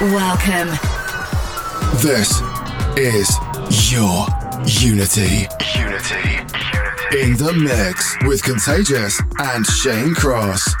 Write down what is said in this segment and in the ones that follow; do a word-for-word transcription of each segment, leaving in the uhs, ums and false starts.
Welcome. This is your Unity. Unity. Unity. In the mix with Contagious and Shane Cross.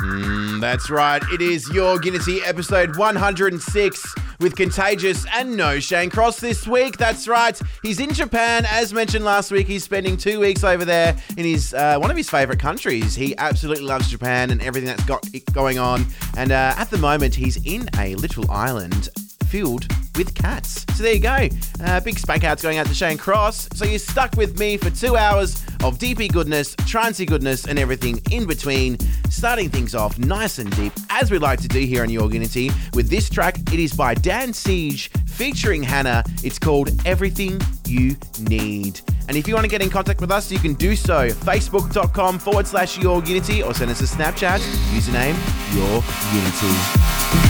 Mm, that's right. It is your Unity episode one hundred six. With Contagious and no Shane Cross this week. That's right. He's in Japan. As mentioned last week, he's spending two weeks over there in his uh, one of his favourite countries. He absolutely loves Japan and everything that's got going on. And uh, at the moment, he's in a little island filled with cats. So there you go. Uh, big spank out's going out to Shane Cross. So you're stuck with me for two hours of D P goodness, trancey goodness, and everything in between. Starting things off nice and deep, as we like to do here on Your Unity, with this track. It is by Dan Siege, featuring Hannah. It's called Everything You Need. And if you want to get in contact with us, you can do so. Facebook.com forward slash Your Unity, or send us a Snapchat, username Your Unity.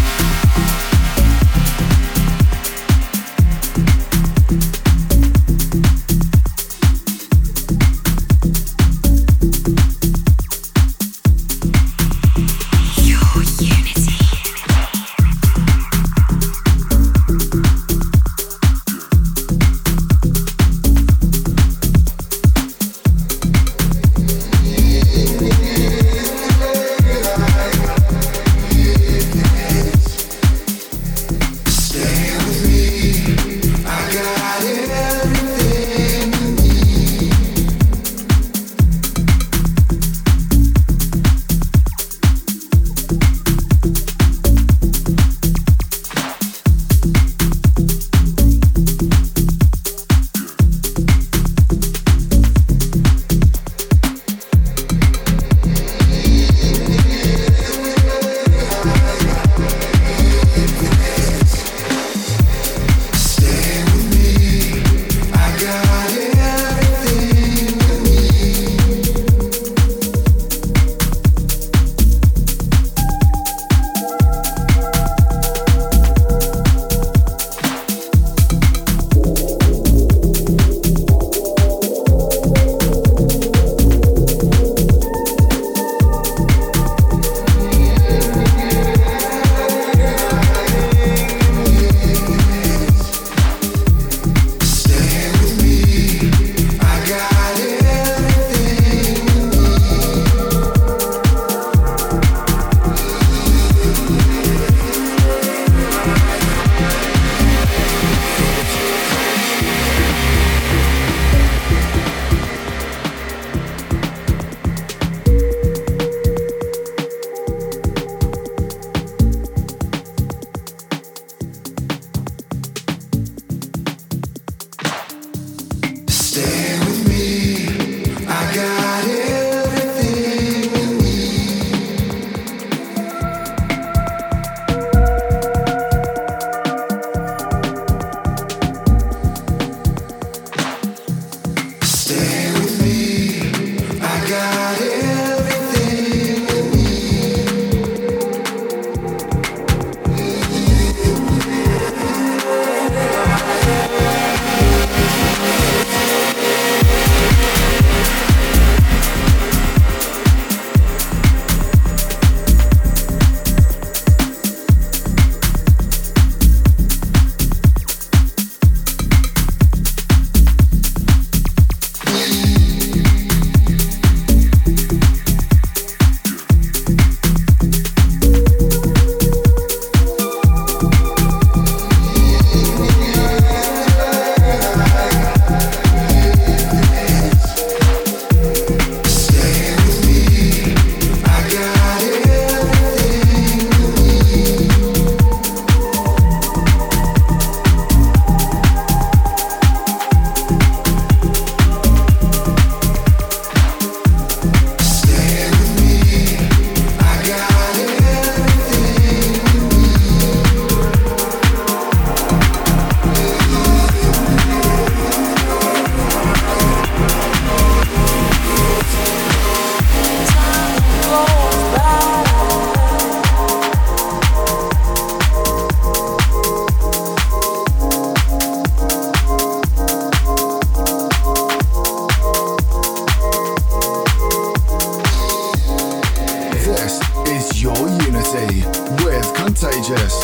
with Contagious.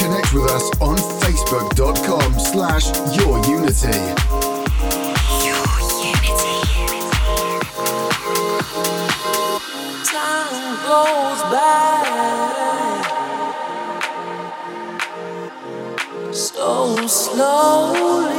Connect with us on facebook.com slash yourunity. Goes by so slowly.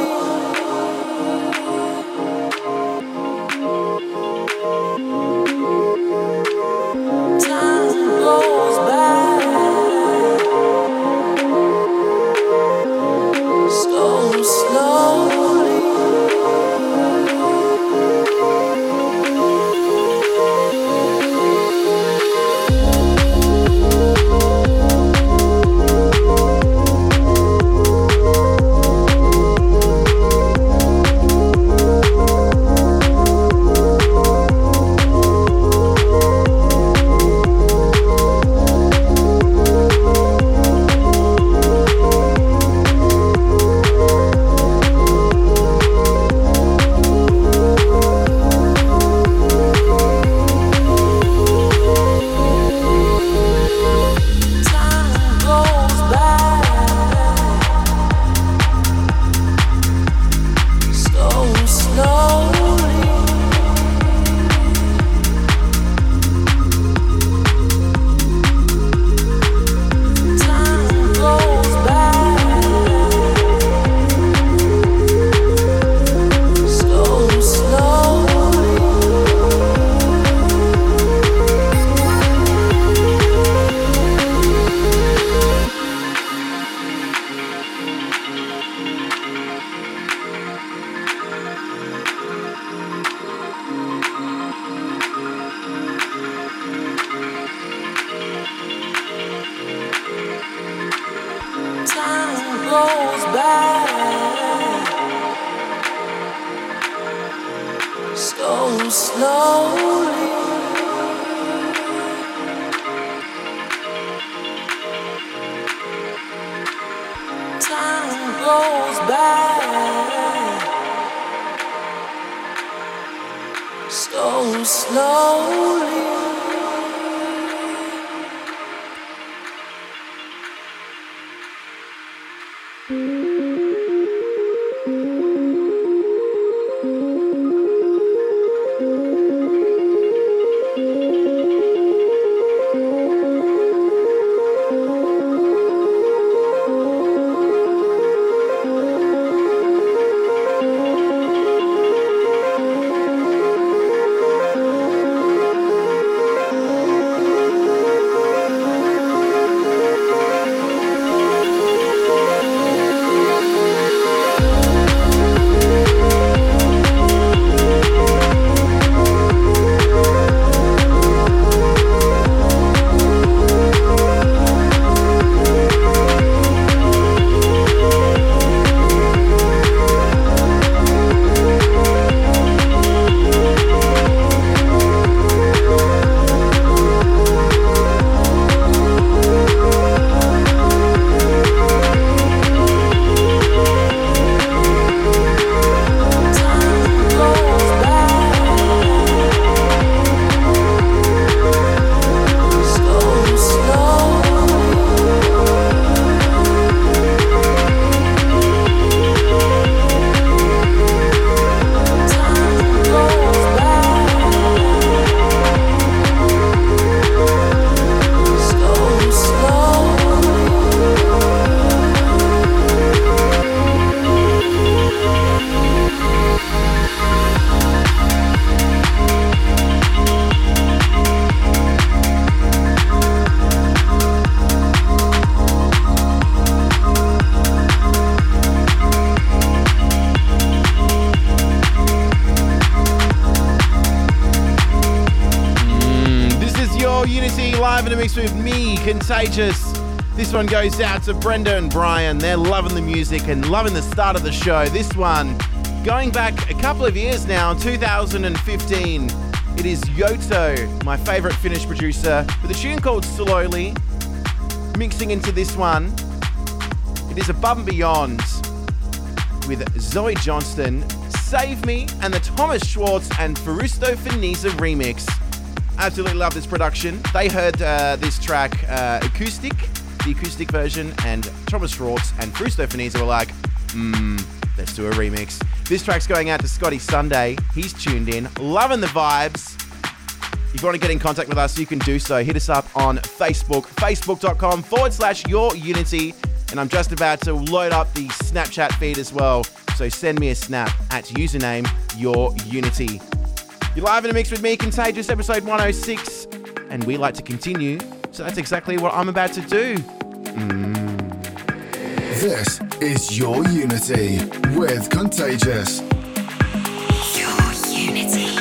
Time goes by so slowly. Contagious. This one goes out to Brenda and Brian. They're loving the music and loving the start of the show. This one, going back a couple of years now, two thousand fifteen, it is Yotto, my favourite Finnish producer, with a tune called Slowly. Mixing into this one, it is Above and Beyond with Zoe Johnston, Save Me, and the Thomas Schwartz and Ferrusto Finisa remix. Absolutely love this production. They heard uh, this track uh, acoustic, the acoustic version, and Thomas Schwartz and Frusto Finizza were like, mmm, let's do a remix. This track's going out to Scotty Sunday. He's tuned in, loving the vibes. If you want to get in contact with us, you can do so. Hit us up on Facebook, facebook.com forward slash your unity. And I'm just about to load up the Snapchat feed as well. So send me a snap at username YourUnity. You're live in a mix with me, Contagious, episode one oh six. And we like to continue. So that's exactly what I'm about to do. Mm. This is Your Unity with Contagious. Your Unity.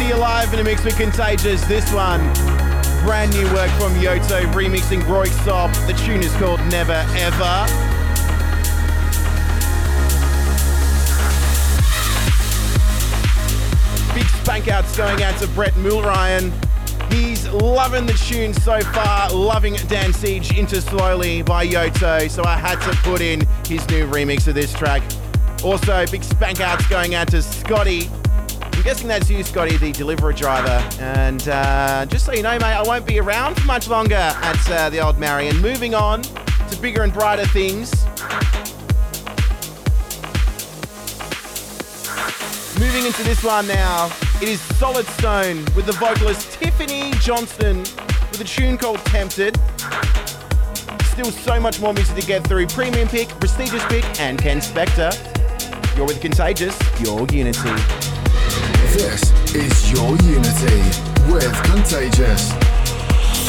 Unity Alive in a mix with Contagious. This one, brand new work from Yotto, remixing Broik Sop. The tune is called Never Ever. Big spank outs going out to Brett Mulryan. He's loving the tune so far, loving Dan Siege Into Slowly by Yotto, so I had to put in his new remix of this track. Also, big spank outs going out to Scotty. I'm guessing that's you, Scotty, the delivery driver. And uh, just so you know, mate, I won't be around for much longer at uh, the Old Marion. Moving on to bigger and brighter things. Moving into this one now, it is Solid Stone with the vocalist Tiffany Johnston with a tune called Tempted. Still so much more music to get through. Premium Pick, Prestigious Pick, and Ken Spector. You're with Contagious, your Unity. This is your Unity with Contagious.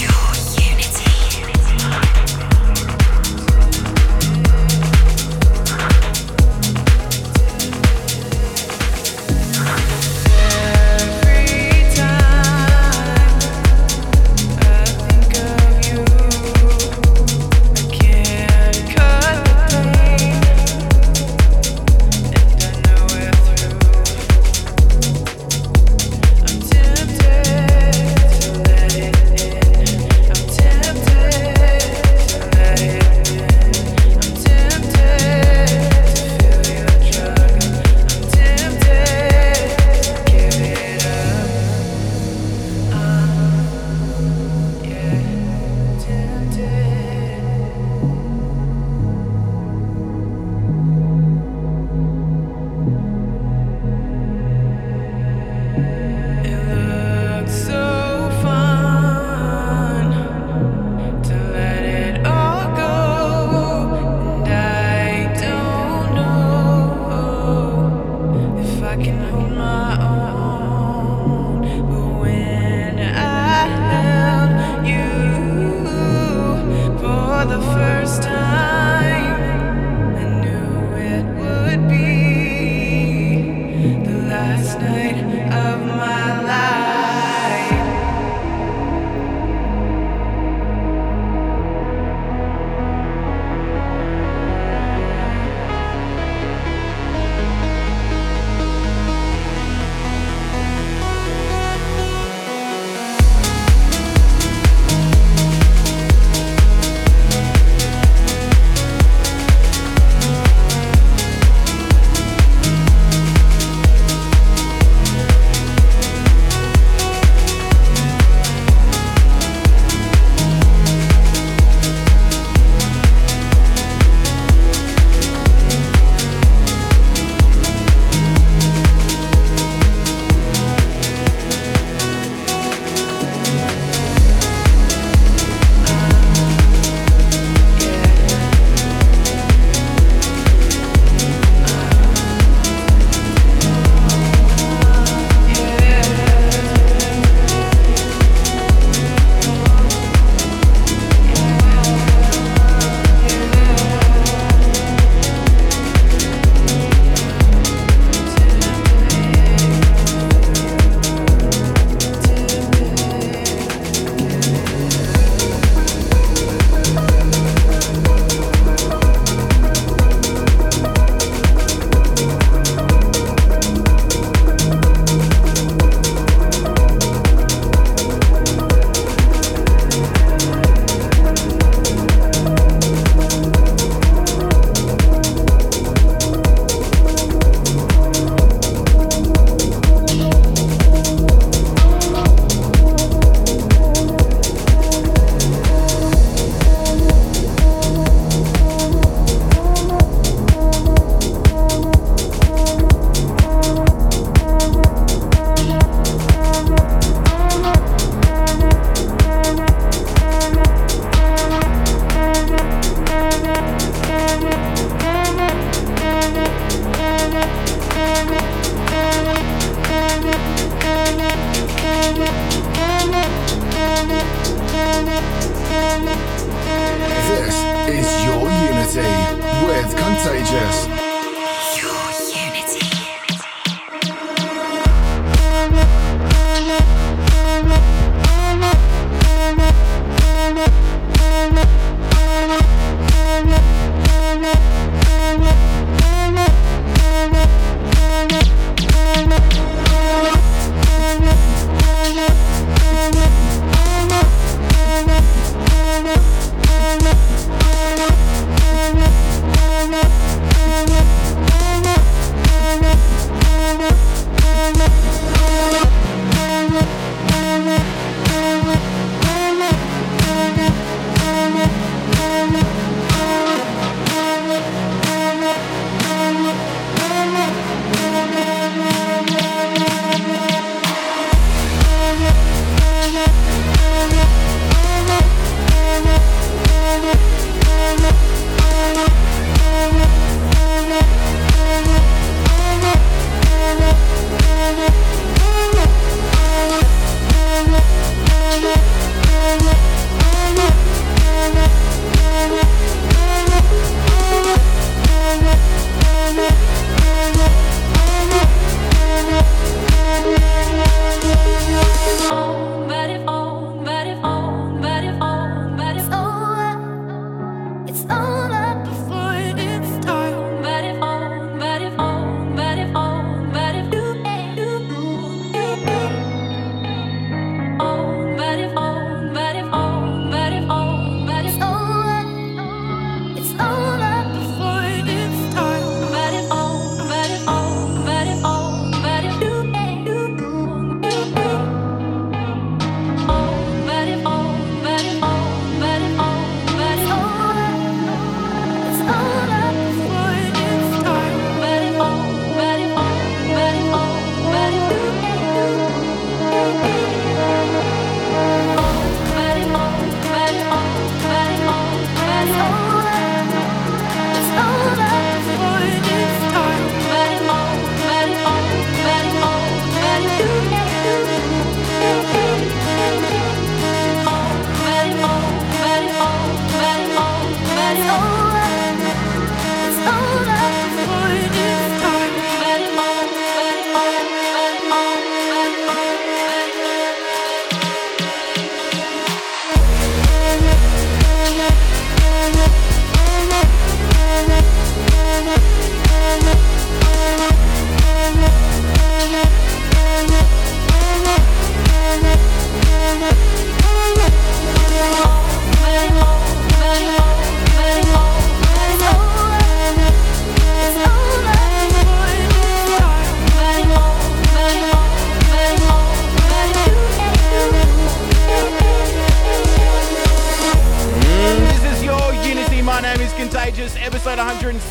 Yeah.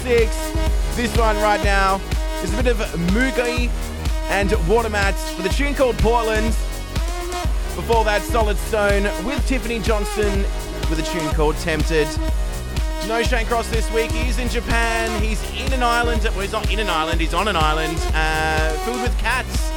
six. This one right now is a bit of Mugi and Watermats with a tune called Portland. Before that, Solid Stone with Tiffany Johnston with a tune called Tempted. No Shane Cross this week. He's in Japan. He's in an island. Well, he's not in an island. He's on an island uh, filled with cats.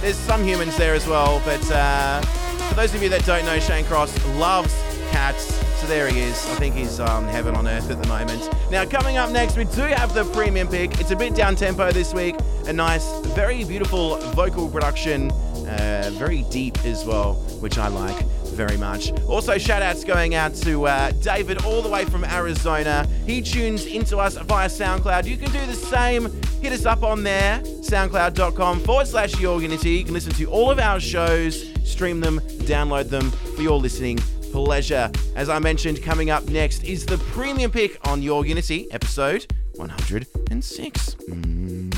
There's some humans there as well, but uh, for those of you that don't know, Shane Cross loves cats, so there he is. I think he's um, heaven on earth at the moment. Now, coming up next, we do have the premium pick. It's a bit down-tempo this week. A nice, very beautiful vocal production, uh, very deep as well, which I like very much. Also, shout-outs going out to uh, David all the way from Arizona. He tunes into us via SoundCloud. You can do the same. Hit us up on there, soundcloud.com forward slash your Unity. You can listen to all of our shows, stream them, download them for your listening pleasure. As I mentioned, coming up next is the premium pick on Your Unity, episode one hundred six. Mm.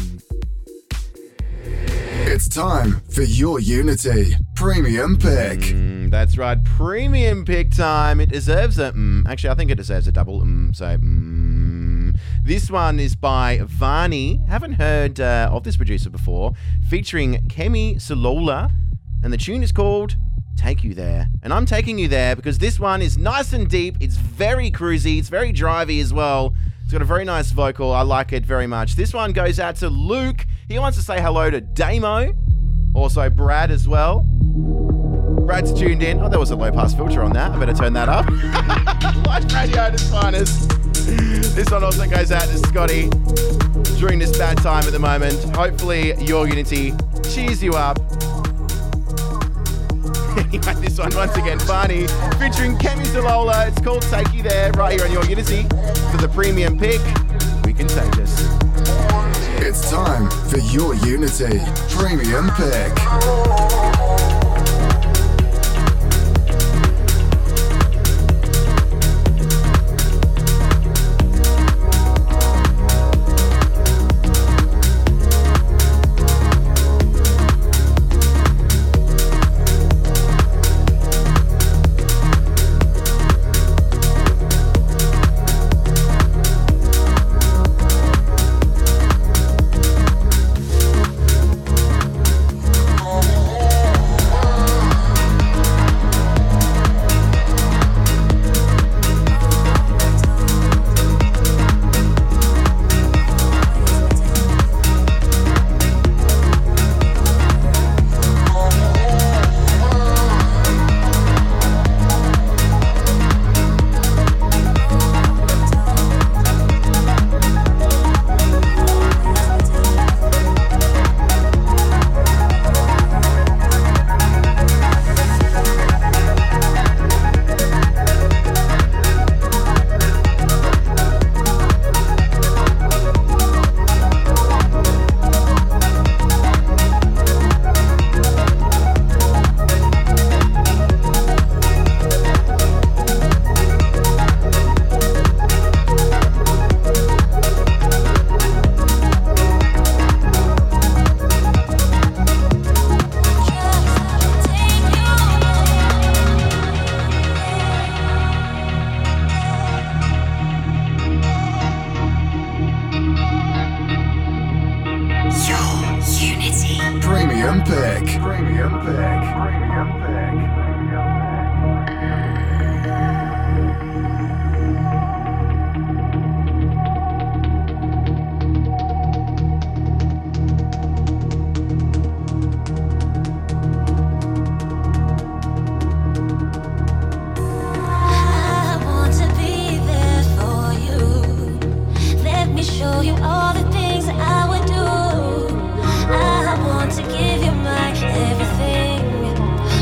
It's time for Your Unity premium pick. Mm, that's right, premium pick time. It deserves a mm. Actually, I think it deserves a double mm, so mm. This one is by Vani. Haven't heard uh, of this producer before. Featuring Kemi Sulola. And the tune is called Take You There. And I'm taking you there because this one is nice and deep. It's very cruisy. It's very drivey as well. It's got a very nice vocal. I like it very much. This one goes out to Luke. He wants to say hello to Damo. Also Brad as well. Brad's tuned in. Oh, there was a low pass filter on that. I better turn that up. Live radio at its finest. This one also goes out to Scotty during this bad time at the moment. Hopefully Your Unity cheers you up. Anyway, this one once again, Barney, featuring Kemi Sulola. It's called Take You There, right here on Your Unity. For the premium pick, we Contagious. It's time for Your Unity premium pick.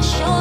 Show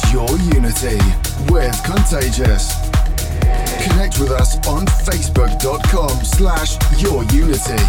It's your Unity with Contagious. Connect with us on facebook.com slash your Unity.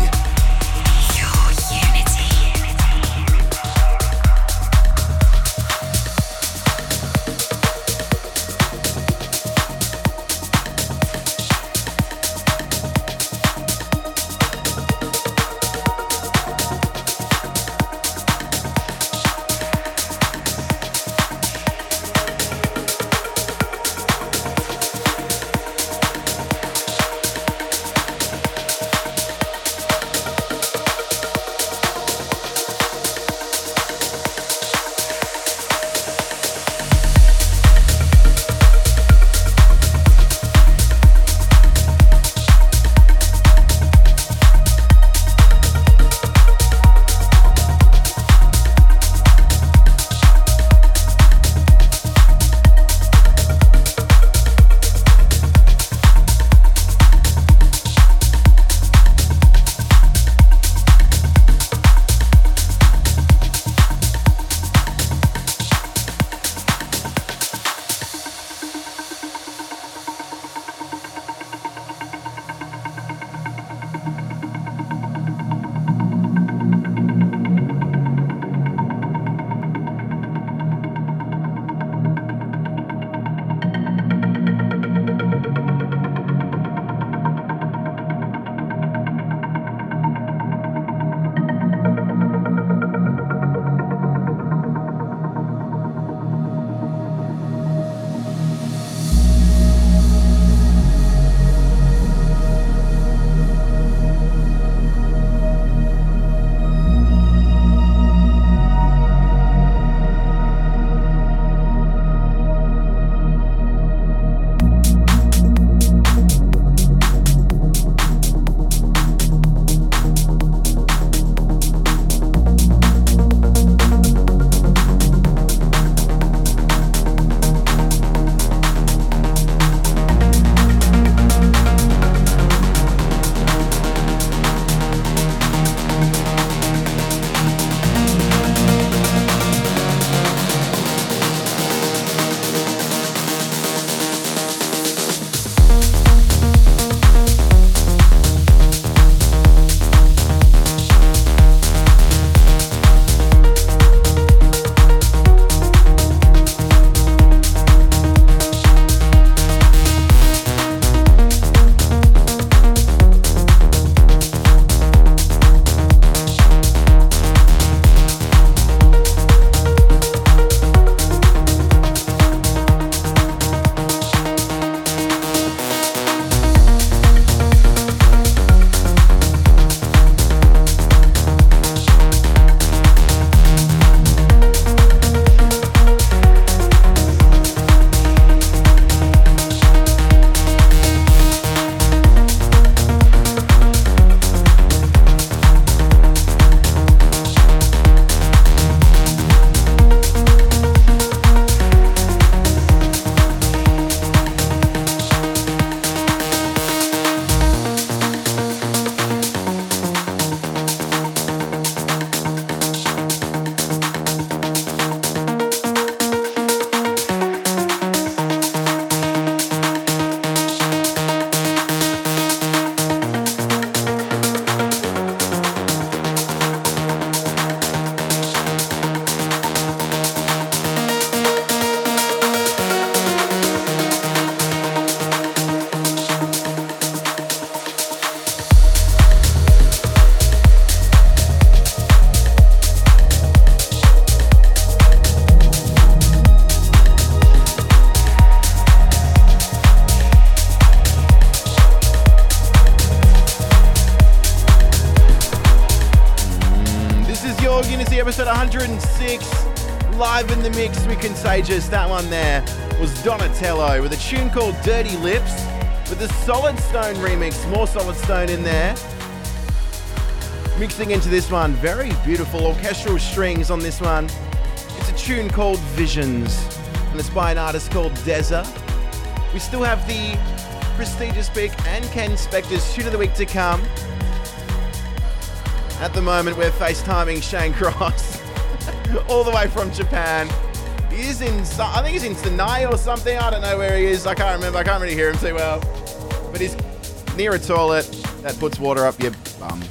Contagious, that one there was Donatello with a tune called Dirty Lips with the Solid Stone remix, more Solid Stone in there. Mixing into this one, very beautiful orchestral strings on this one. It's a tune called Visions and it's by an artist called Deza. We still have the prestigious pick and Ken Spector's tune of the week to come. At the moment we're FaceTiming Shane Cross all the way from Japan. He is in, I think he's in Sendai or something. I don't know where he is. I can't remember. I can't really hear him too well. But he's near a toilet that puts water up your bum.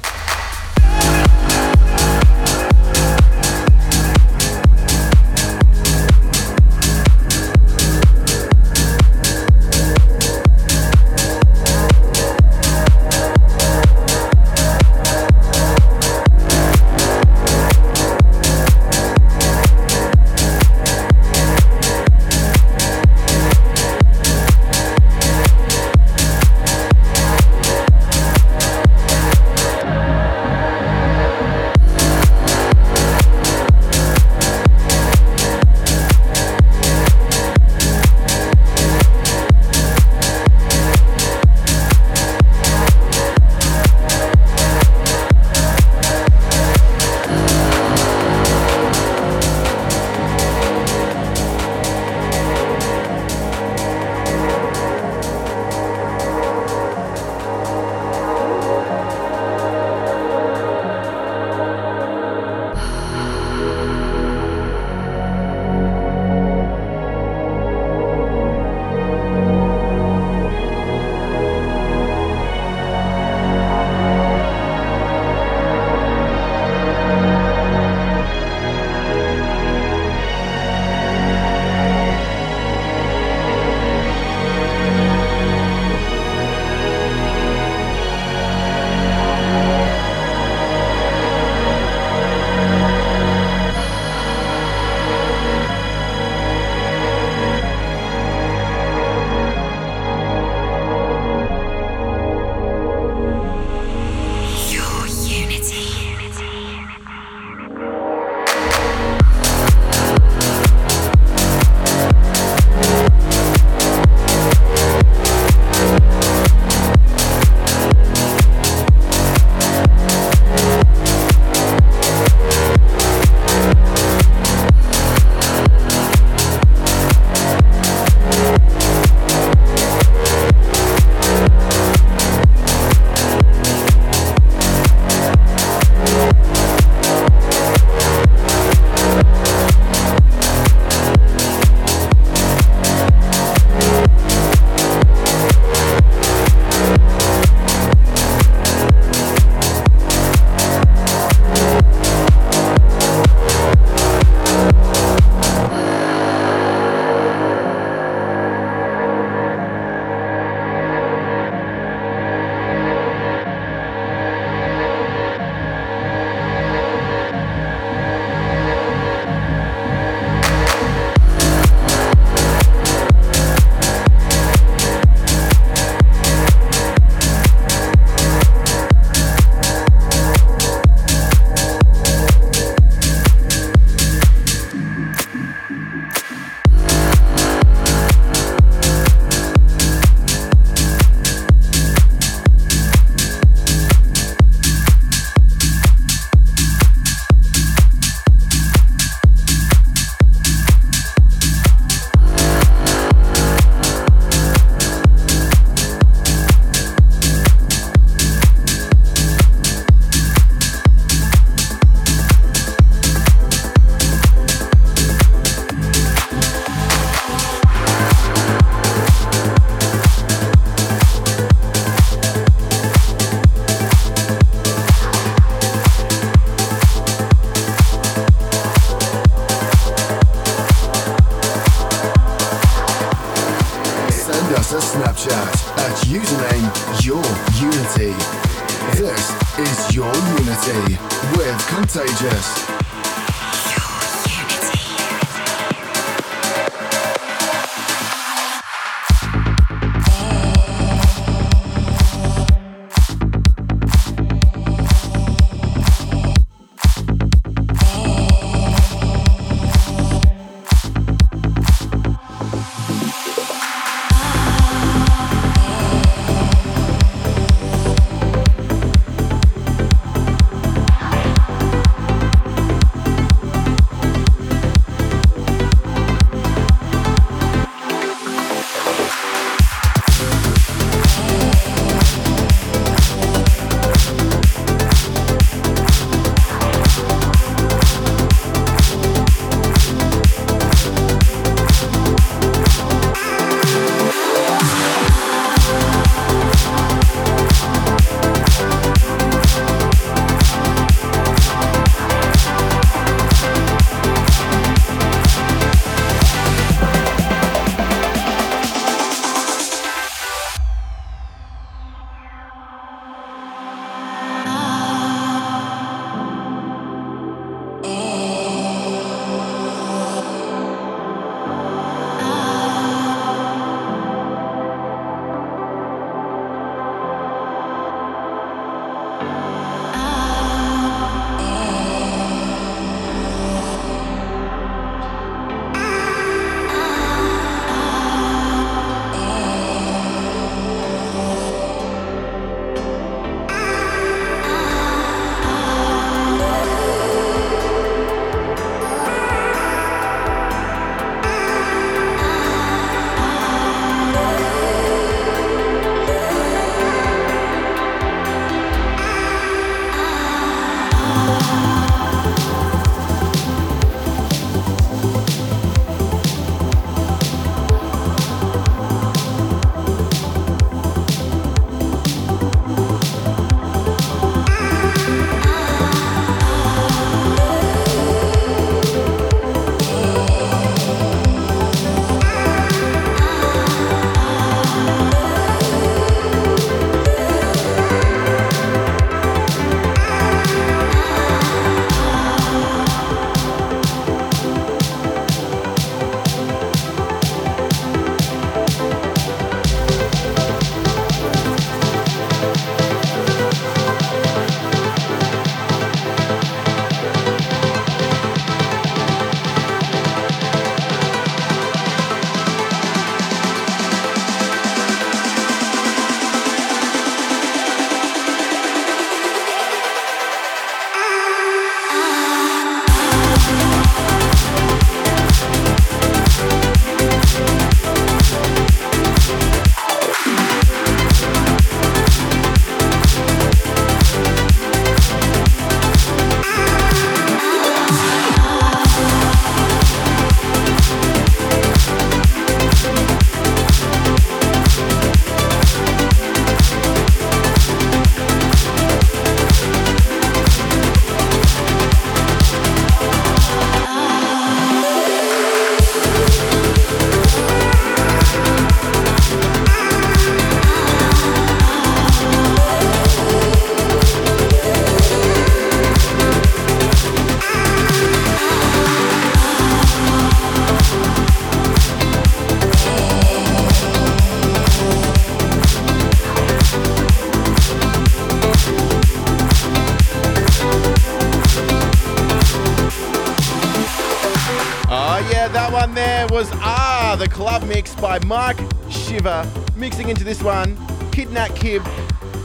that was Ah, the Club Mix by Mark Shiver. Mixing into this one, Kidnap Kib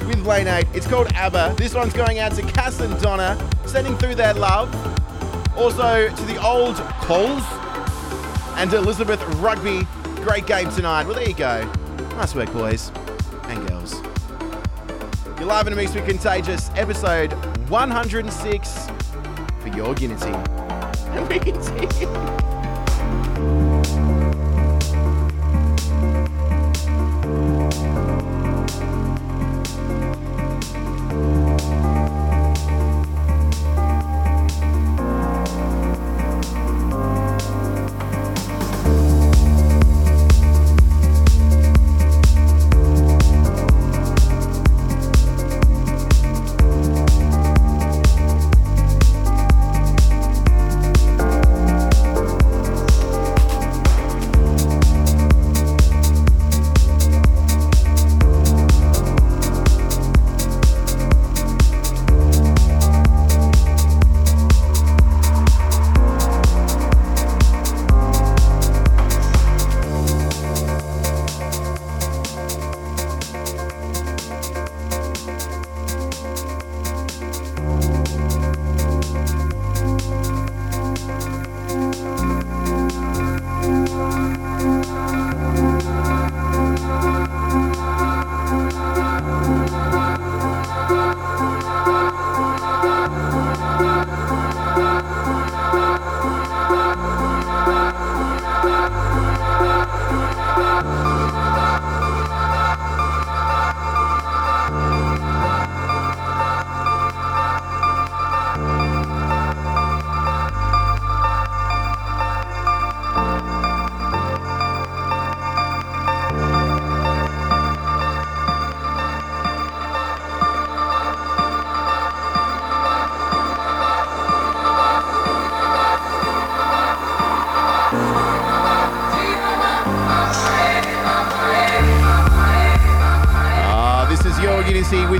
with Lane eight. It's called ABBA. This one's going out to Cass and Donna, sending through their love. Also to the old Coles and Elizabeth Rugby. Great game tonight. Well, there you go. Nice work, boys and girls. You're live in a mix with Contagious, episode one hundred six for your Unity. Unity.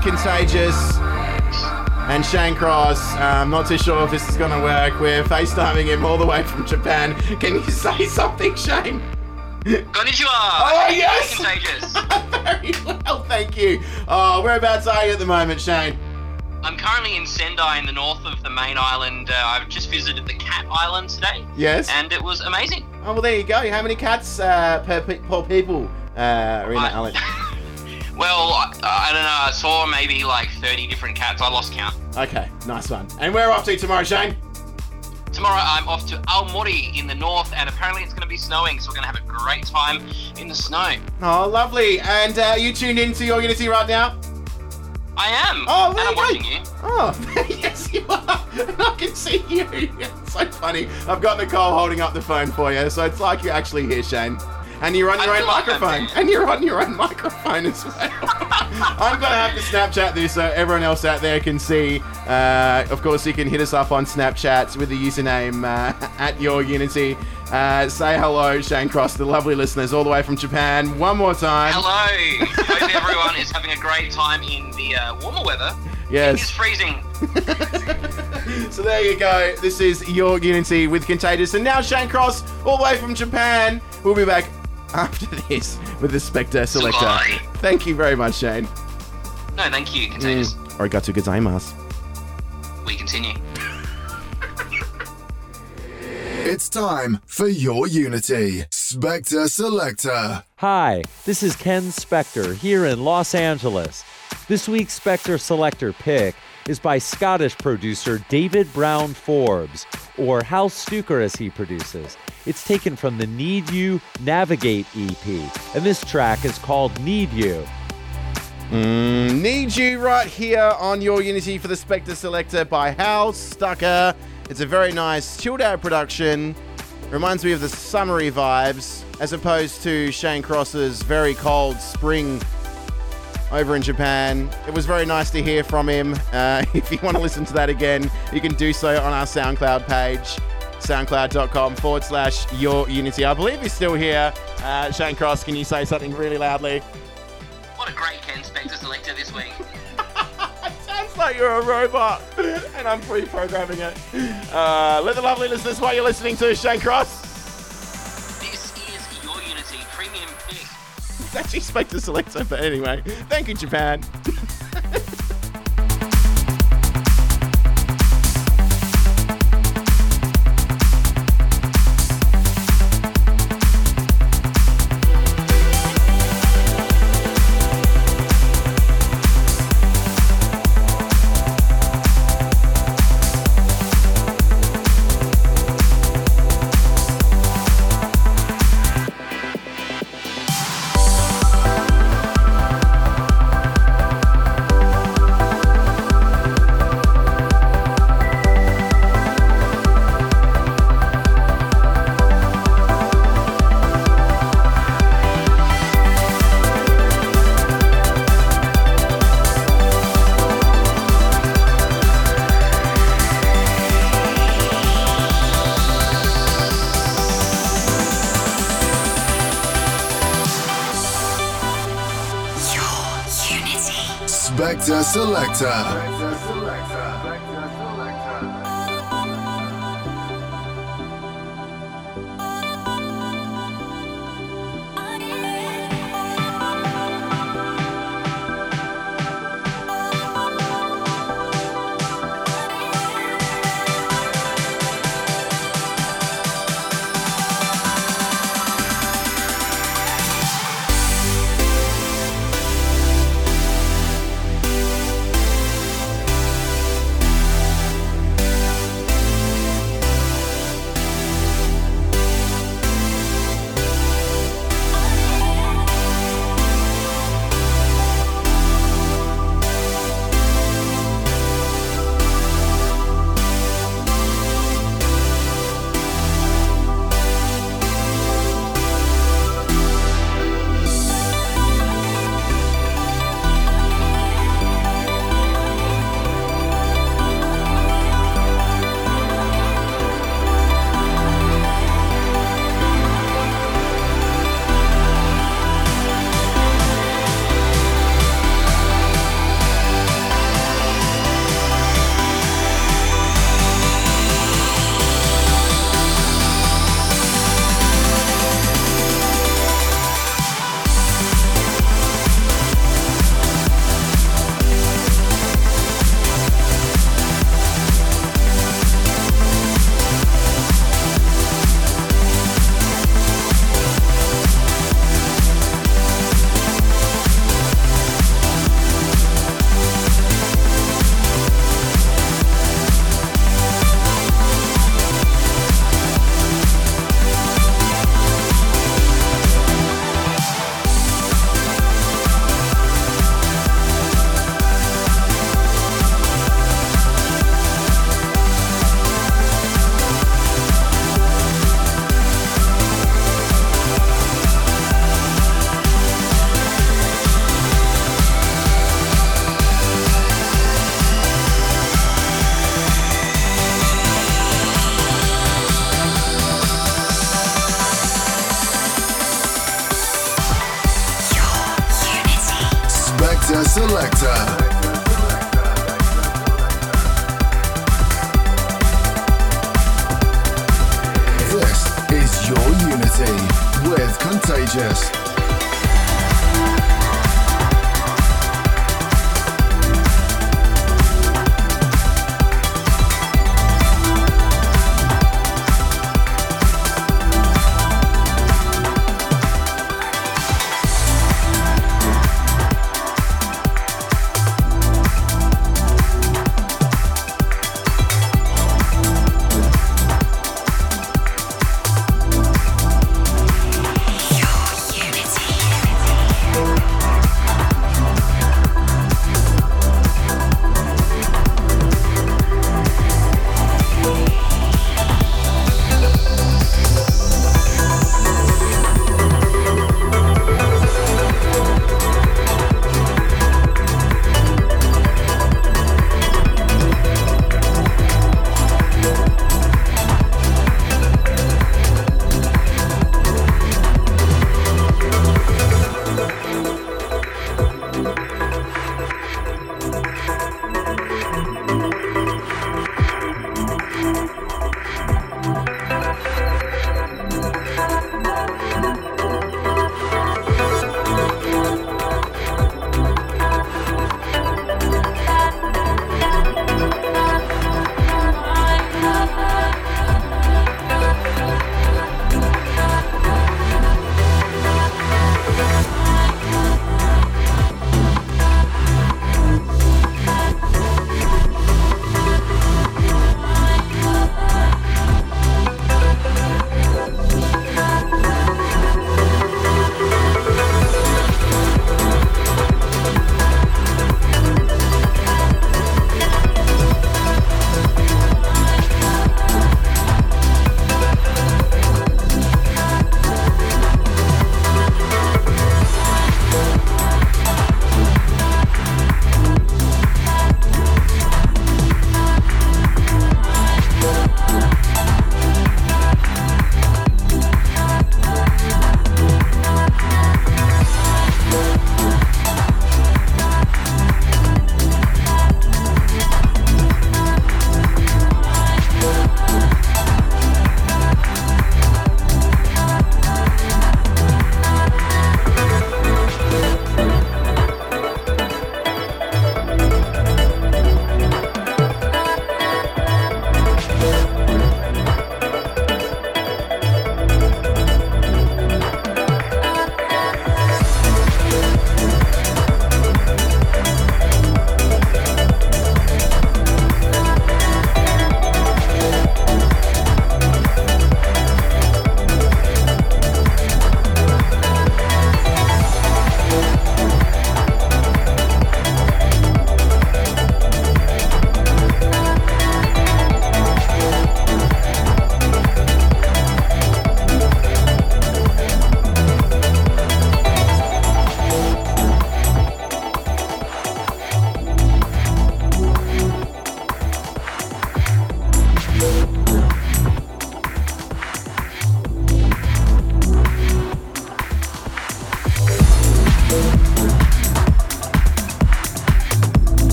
Contagious and Shane Cross. I'm not too sure if this is going to work. We're FaceTiming him all the way from Japan. Can you say something, Shane? Konnichiwa! Oh, yes! Contagious. Very well, thank you. Oh, whereabouts are you at the moment, Shane? I'm currently in Sendai in the north of the main island. Uh, I've just visited the cat island today. Yes. And it was amazing. Oh, well, there you go. How many cats uh, per, pe- per people uh, are in I- that island? Well, uh, I don't know, I saw maybe like thirty different cats. I lost count. Okay, nice one. And where are we off to tomorrow, Shane? Tomorrow I'm off to Aomori in the north, and apparently it's going to be snowing, so we're going to have a great time in the snow. Oh, lovely. And uh, are you tuned in to your Unity right now? I am. Oh, there and I'm go. watching you. Oh, yes you are. And I can see you. It's so funny. I've got Nicole holding up the phone for you, so it's like you're actually here, Shane. And you're on your I own microphone. Like and you're on your own microphone as well. I'm going to have to Snapchat this so everyone else out there can see. Uh, of course, you can hit us up on Snapchat with the username uh, at Your Unity. Uh, say hello, Shane Cross, the lovely listeners all the way from Japan. One more time. Hello. Hope everyone is having a great time in the uh, warmer weather. Yes. It is freezing. So there you go. This is Your Unity with Contagious. And now Shane Cross, all the way from Japan. We'll be back after this with the Spectre Selector. Goodbye. Thank you very much, Shane. No, thank you, Contagious. Mm. Arigatou gozaimasu. We continue. It's time for Your Unity, Spectre Selector. Hi, this is Ken Spector here in Los Angeles. This week's Spectre Selector pick is by Scottish producer David Brown Forbes, or Hal Stucker as he produces. It's taken from the Need You Navigate E P, and this track is called Need You. Mm, Need You right here on Your Unity for the Spectre Selector by Hal Stucker. It's a very nice chilled out production. Reminds me of the summery vibes as opposed to Shane Cross's very cold spring over in Japan. It was very nice to hear from him. Uh, if you want to listen to that again, you can do so on our SoundCloud page, soundcloud.com forward slash Your Unity. I believe he's still here. Uh, Shane Cross, can you say something really loudly? What a great Ken Spector selector this week. It sounds like you're a robot, and I'm pre-programming it. Uh, let the lovely listeners know what you're listening to, Shane Cross. premium pick. It's actually supposed to select so, but anyway, thank you, Japan. Selector.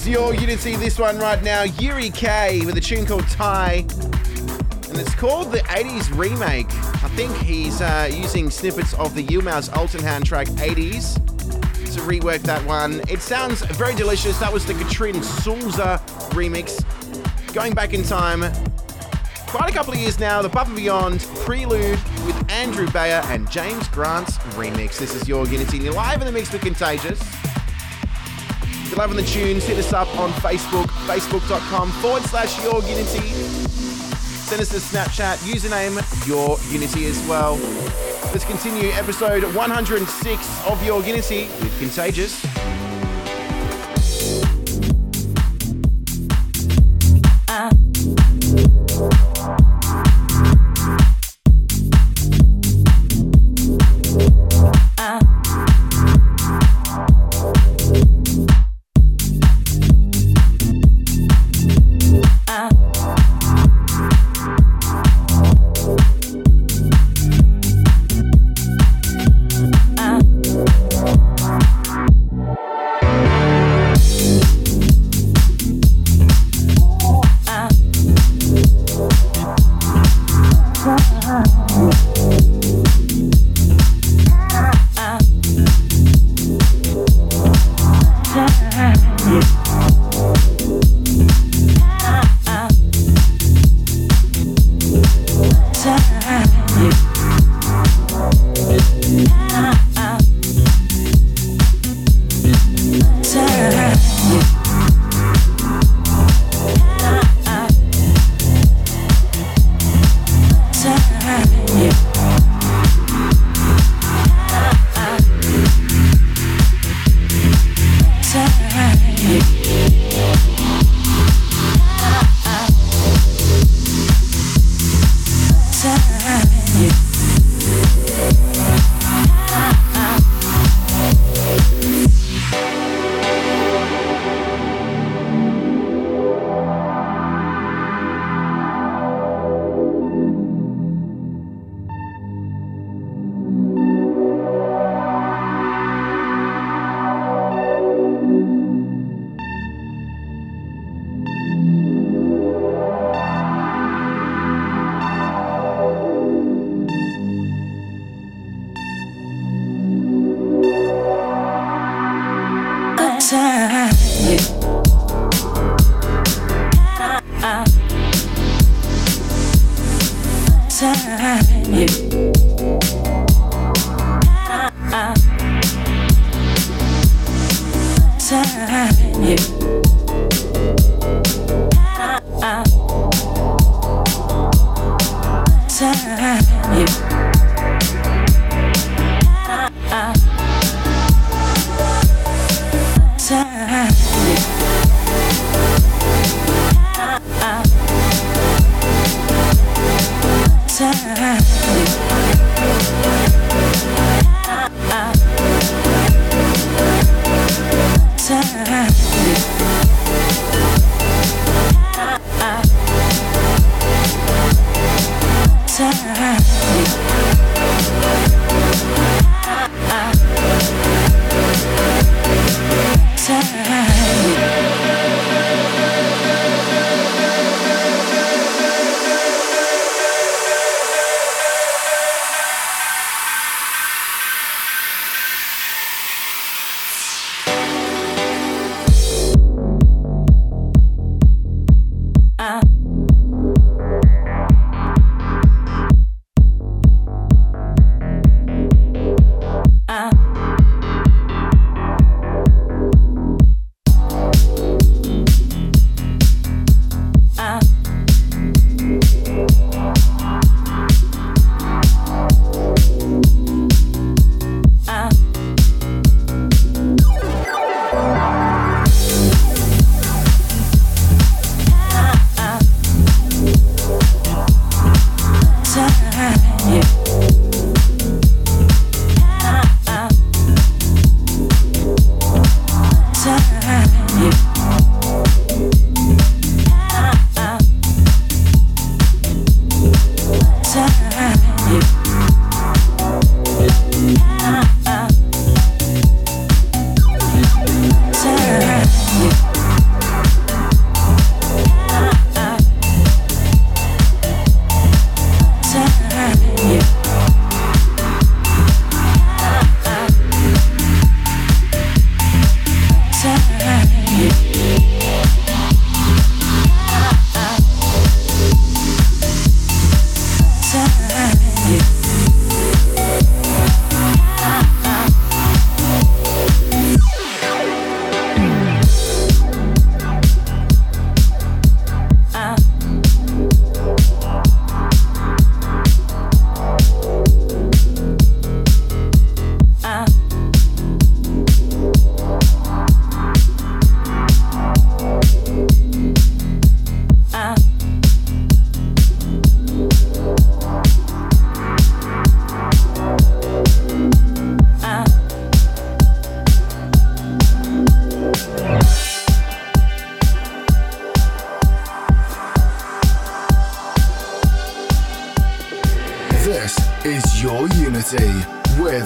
is your Unity, this one right now, Yuri K with a tune called Thai, and it's called the eighties remake. I think he's uh, using snippets of the Yilmaz Altenhan track eighties to rework that one. It sounds very delicious. That was the Katrin Sulza remix. Going back in time, quite a couple of years now, the Above and Beyond Prelude with Andrew Bayer and James Grant's remix. This is your Unity, and you're live in the mix with Contagious. If you're loving the tunes, hit us up on Facebook, facebook.com forward slash Your Unity. Send us a Snapchat, username Your Unity as well. Let's continue episode one hundred six of Your Unity with Contagious. Time.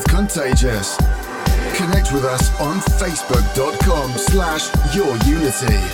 Contagious. Connect with us on facebook.com slash your unity.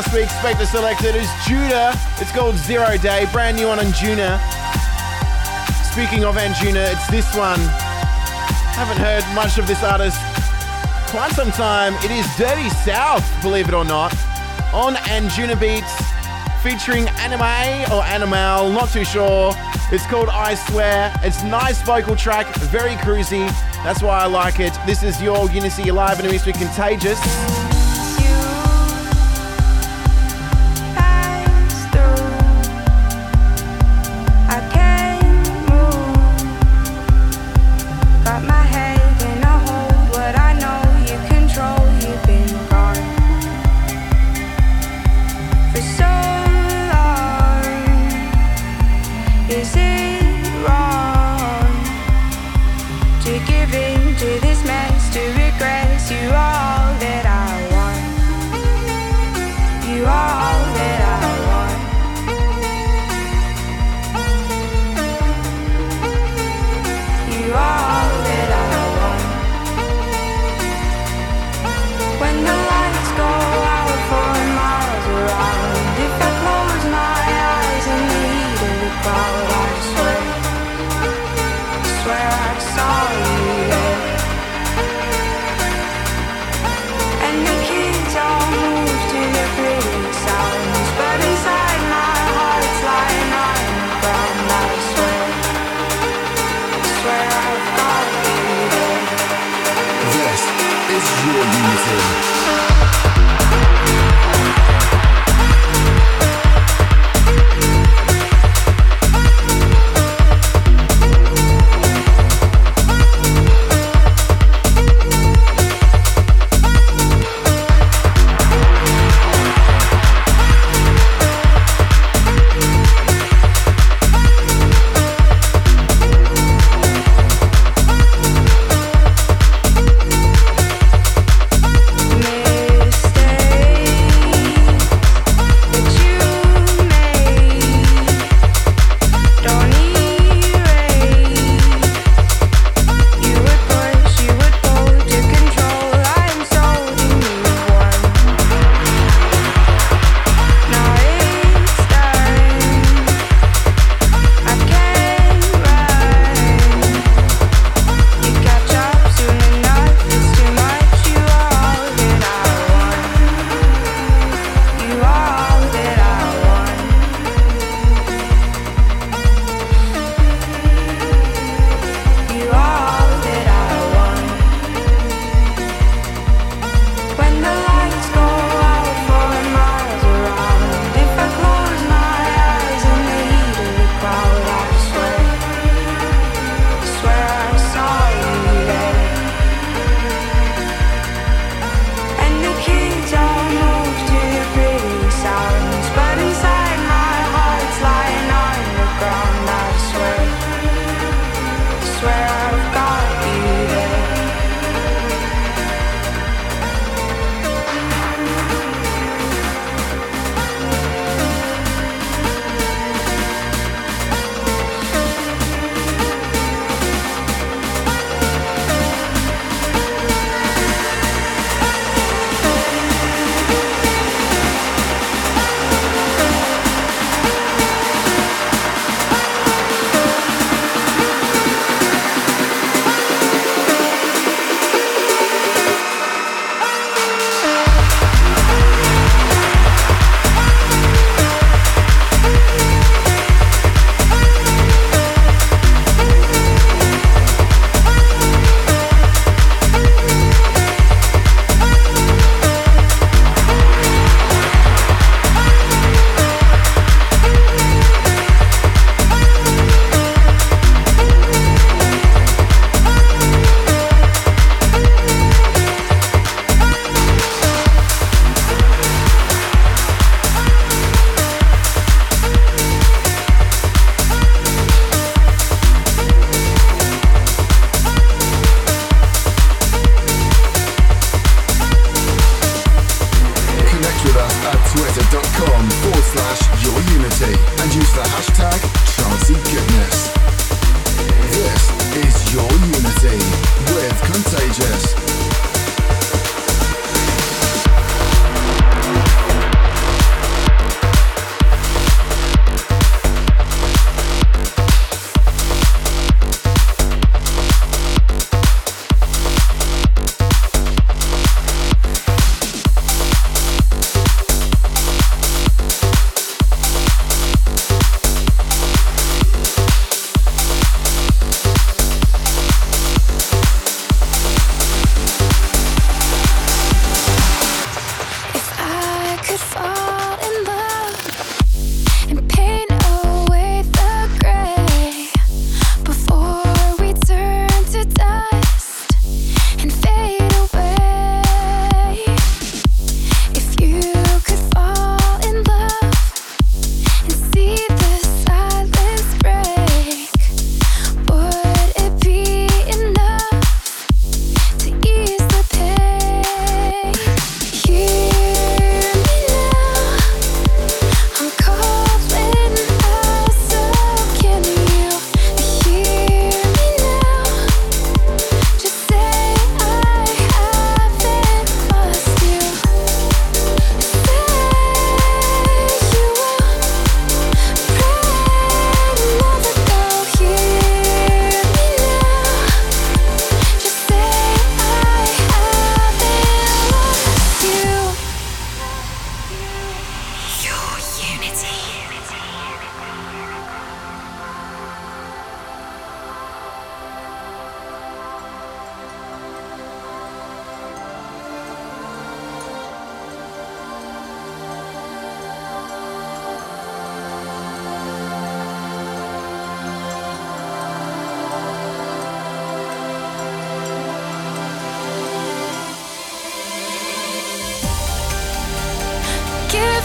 last week's Spector selected is Judah. It's called Zero Day, brand new on Anjuna. Speaking of Anjuna, it's this one. Haven't heard much of this artist quite some time. It is Dirty South, believe it or not, on Anjuna Beats, featuring Anime or Animal, not too sure. It's called I Swear. It's a nice vocal track, very cruisy. That's why I like it. This is your Unity live in a mix with Contagious. Contagious.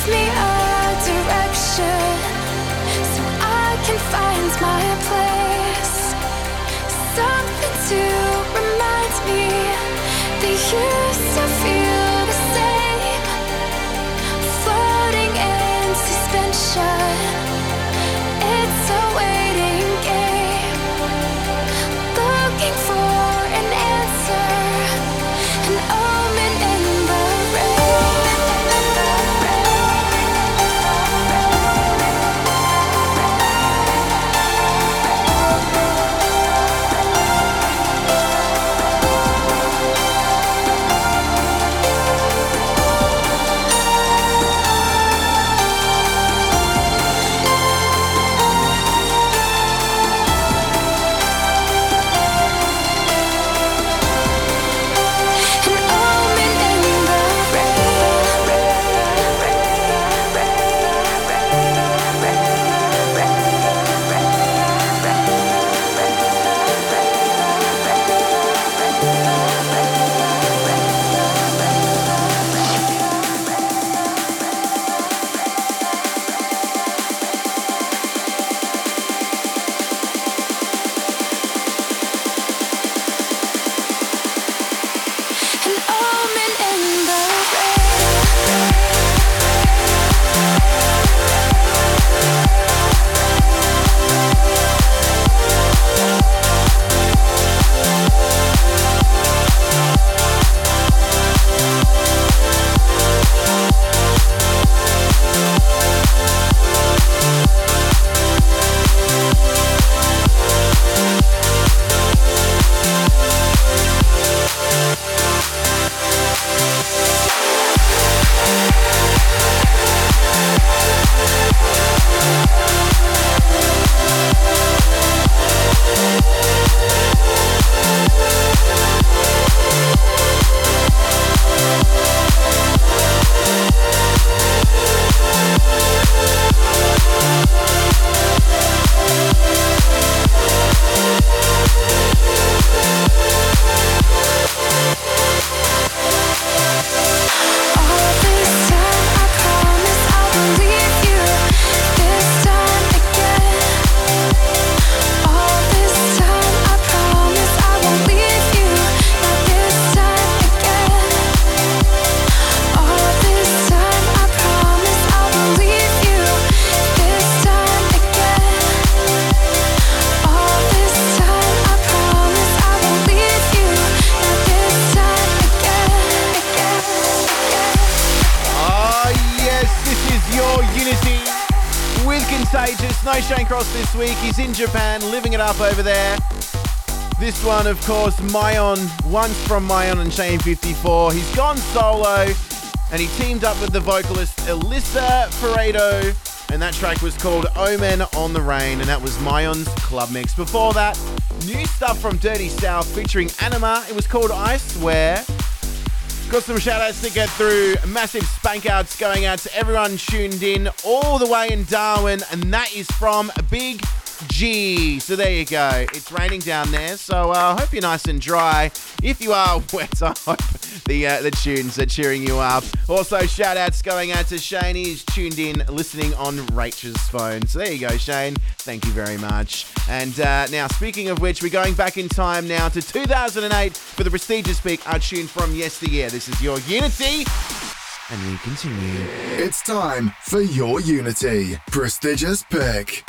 give me a direction so I can find my place. Something to remind me that you still feel the same. Floating in suspension, it's a waiting game. Looking for an answer, an omen in the rain. Shane Cross this week. He's in Japan, living it up over there. This one, of course, Mayon, once from Mayon and Shane fifty-four. He's gone solo and he teamed up with the vocalist Alyssa Ferreiro, and that track was called Omen on the Rain, and that was Mayon's Club Mix. Before that, new stuff from Dirty South featuring Anima. It was called I Swear. Got some shout-outs to get through, massive spank-outs going out to everyone tuned in all the way in Darwin, and that is from Big G. So there you go. It's raining down there, so I uh, hope you're nice and dry. If you are wet, I hope the, uh, the tunes are cheering you up. Also, shout-outs going out to Shane. He's tuned in, listening on Rachel's phone. So there you go, Shane. Thank you very much. And uh, now, speaking of which, we're going back in time now to two thousand eight for the prestigious pick, our tune from yesteryear. This is Your Unity, and we continue. It's time for Your Unity, prestigious pick.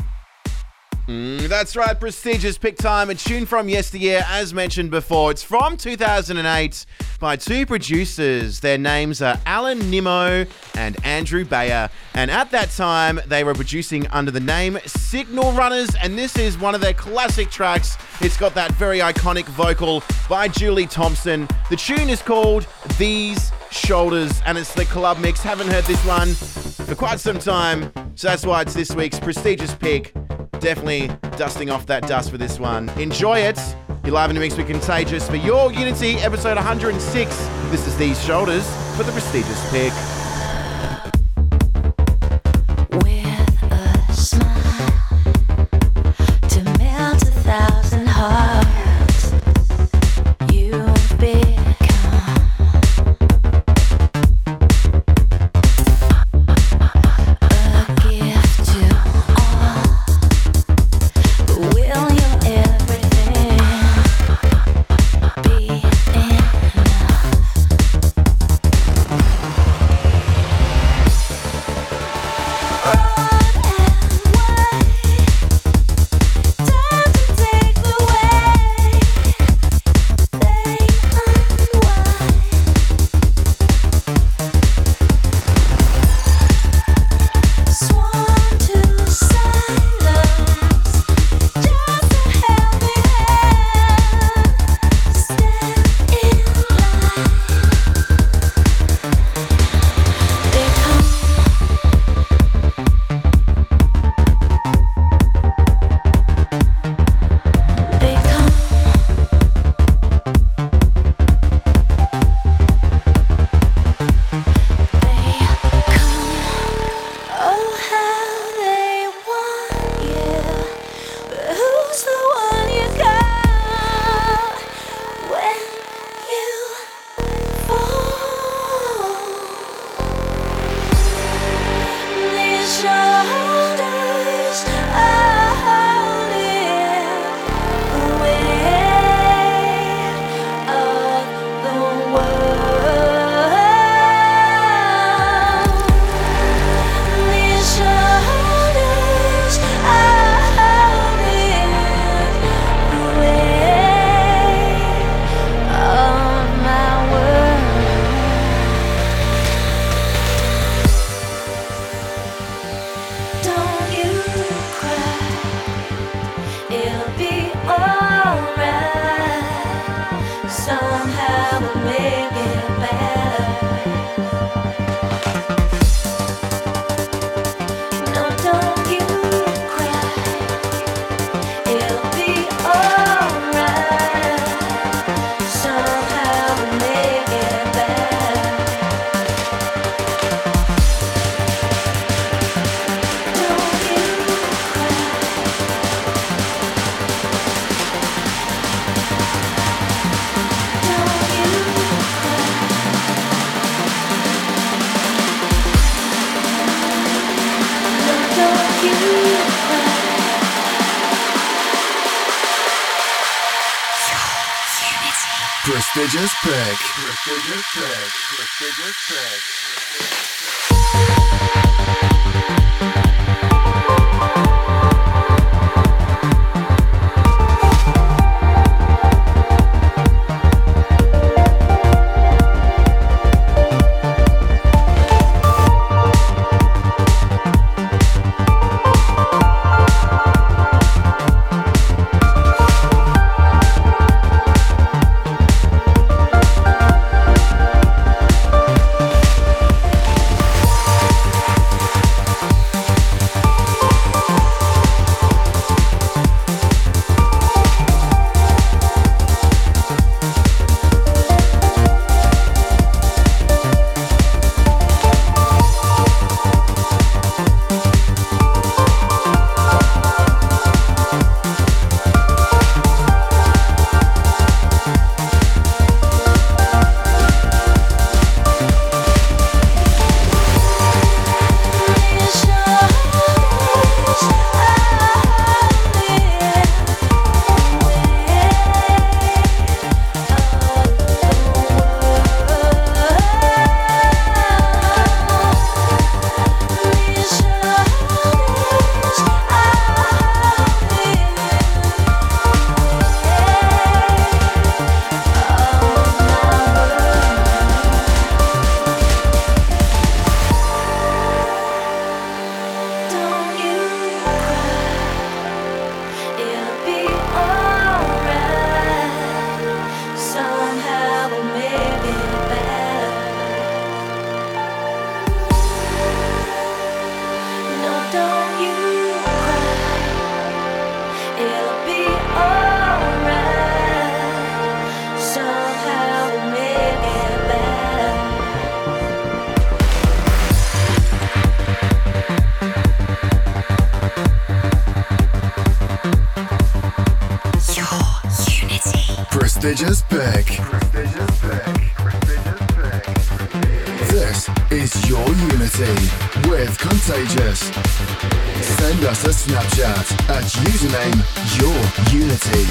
Mm, that's right, prestigious pick time. A tune from yesteryear, as mentioned before. It's from two thousand eight by two producers. Their names are Alan Nimmo and Andrew Bayer. And at that time, they were producing under the name Signal Runners. And this is one of their classic tracks. It's got that very iconic vocal by Julie Thompson. The tune is called These Shoulders, and it's the Club Mix. Haven't heard this one for quite some time, so that's why it's this week's prestigious pick. Definitely dusting off that dust for this one. Enjoy it. You're live in the mix with Contagious for Your Unity, episode one hundred six. This is These Shoulders for the prestigious pick. With a smile to melt a thousand hearts, you've been. Prestigious pick. Prestigious pick. Prestigious pick. Prestigious pick. Prestigious pick. Prestigious pick. This is your Unity with Contagious. Send us a Snapchat at username YourUnity.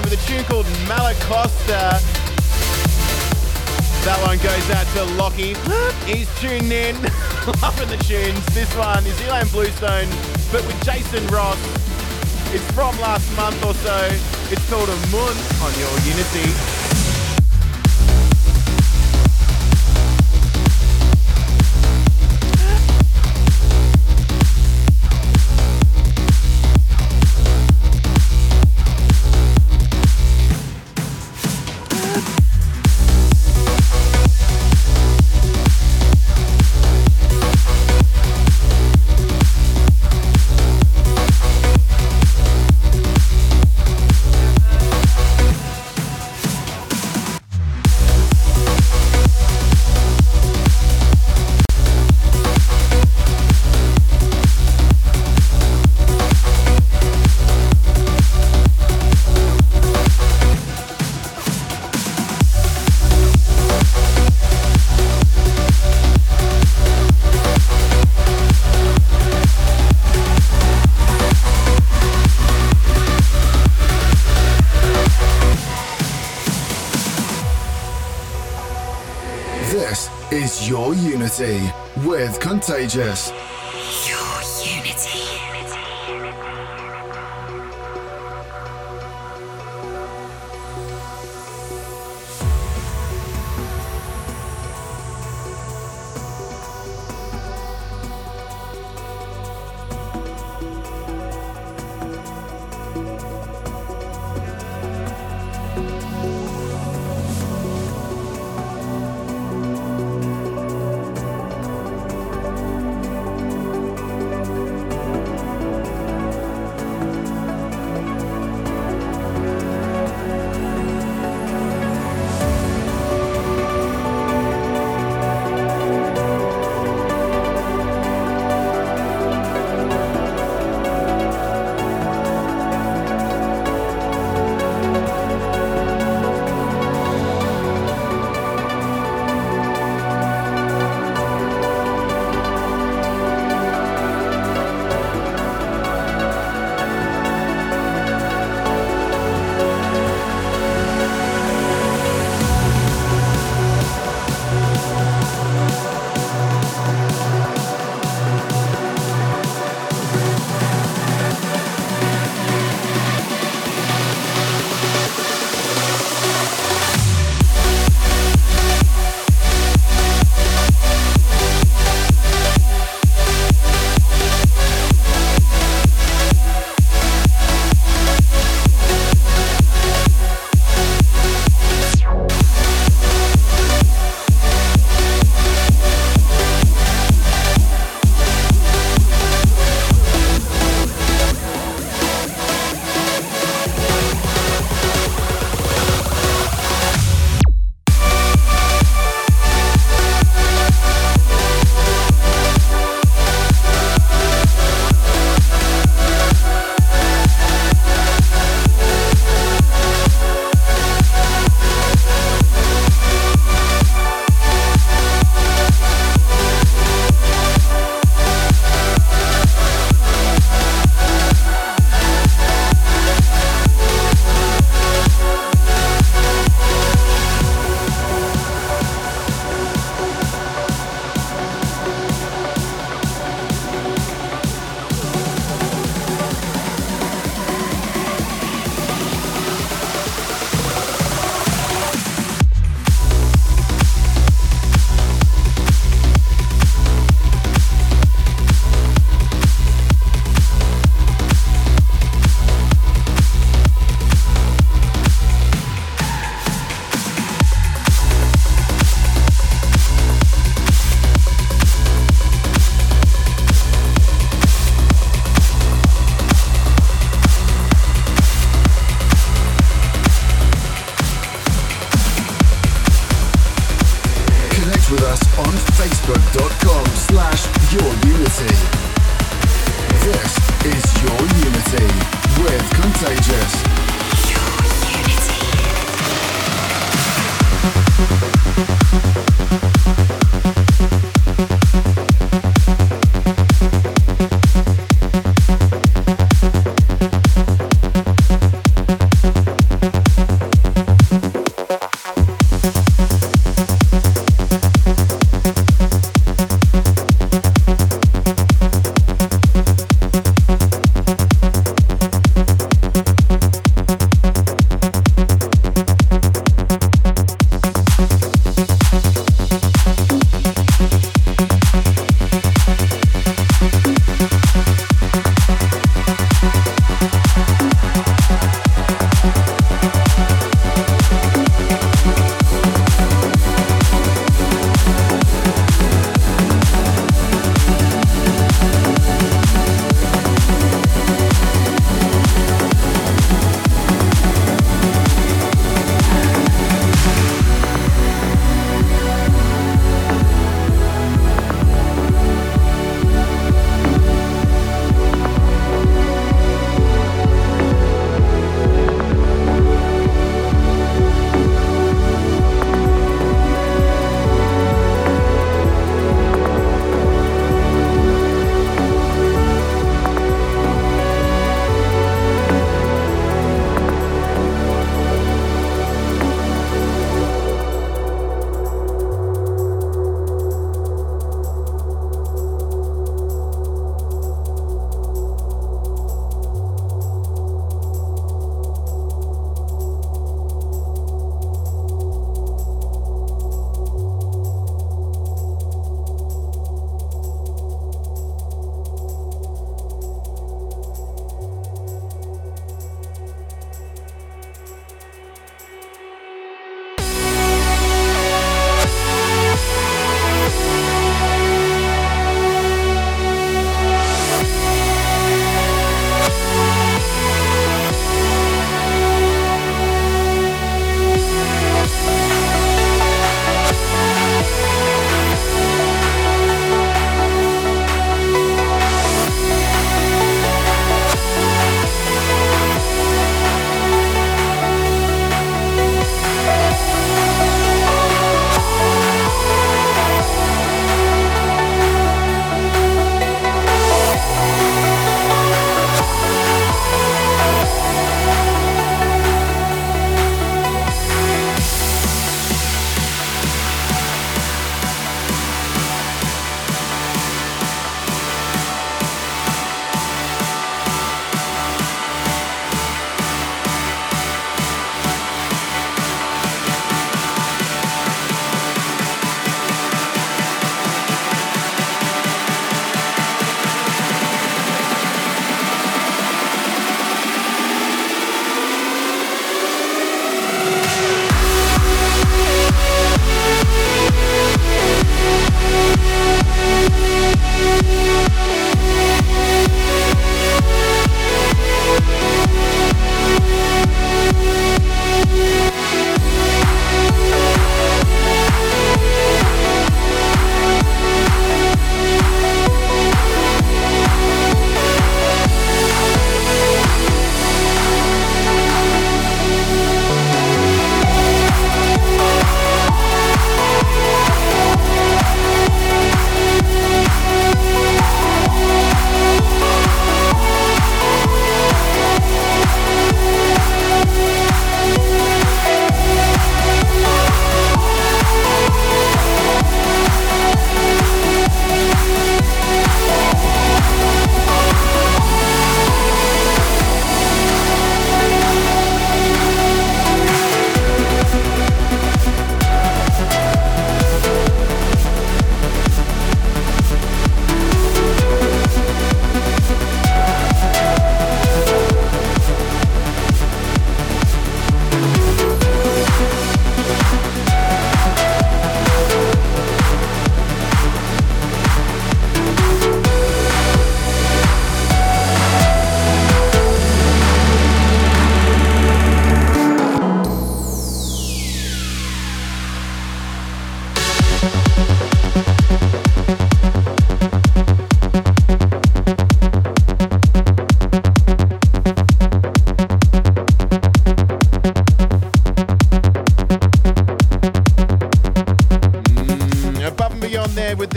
Stone with a tune called Malacosta. That one goes out to Lockie. He's tuned in. Loving the tunes. This one is Elan Bluestone, but with Jason Ross. It's from last month or so. It's called Amun on your Unity. Your Unity with Contagious. Your Unity.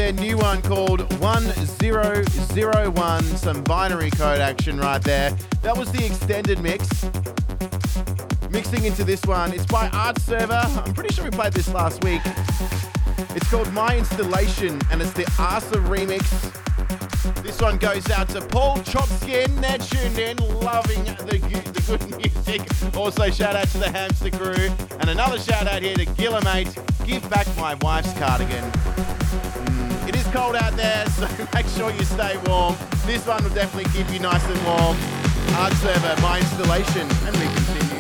their new one called one zero zero one. Some binary code action right there. That was the extended mix. Mixing into this one, it's by Art Server. I'm pretty sure we played this last week. It's called My Installation, and it's the Asa remix. This one goes out to Paul Chopskin. They're tuned in, loving the, the good music. Also, shout out to the Hamster Crew. And another shout out here to Gillamate. Give back my wife's cardigan. Mm, it is cold out there, so make sure you stay warm. This one will definitely keep you nice and warm. Art Server, My Installation, and we continue.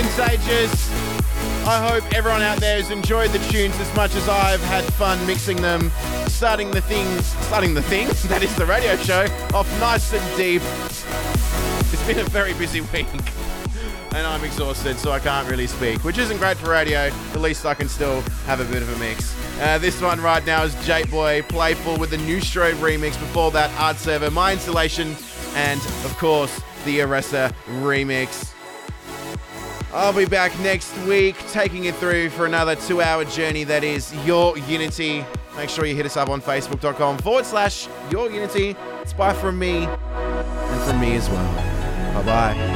Contagious. I hope everyone out there has enjoyed the tunes as much as I've had fun mixing them, starting the things, starting the things, that is the radio show, off nice and deep. It's been a very busy week and I'm exhausted, so I can't really speak, which isn't great for radio. At least I can still have a bit of a mix. Uh, this one right now is J-Boy, Playful, with the New Strode remix. Before that, Art Server, My Installation, and, of course, the Aressa remix. I'll be back next week, taking it through for another two-hour journey. That is Your Unity. Make sure you hit us up on facebook.com forward slash Your Unity. It's bye from me, and from me as well. Bye-bye.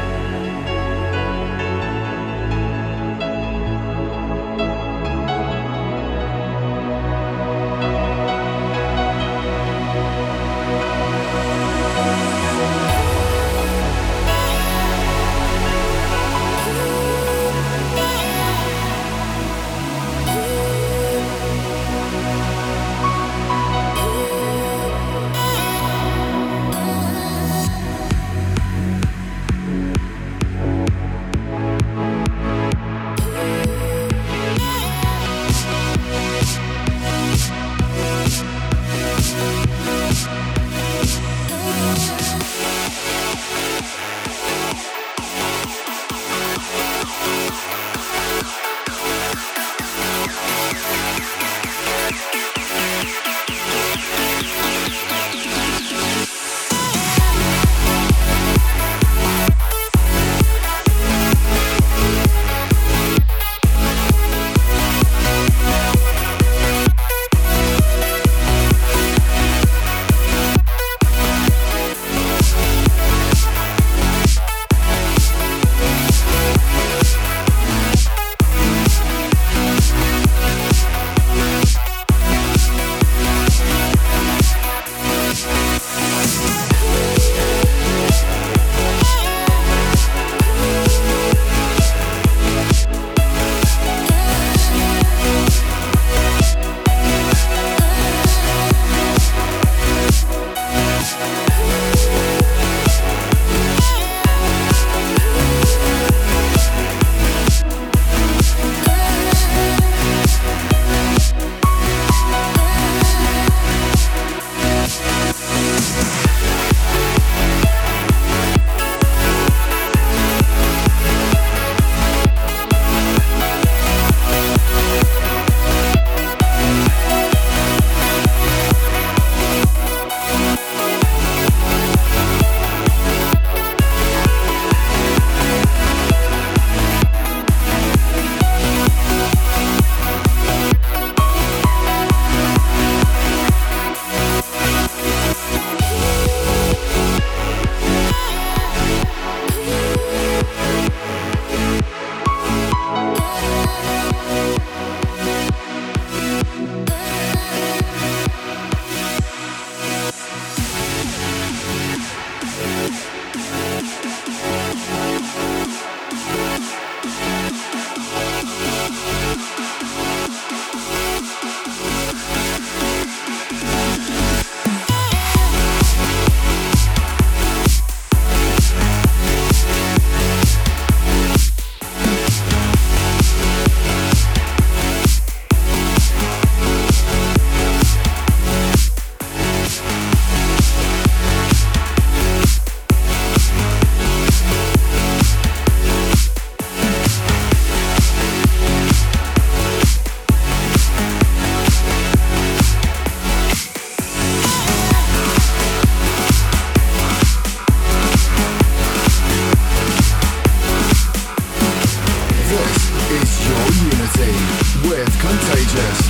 With Contagious.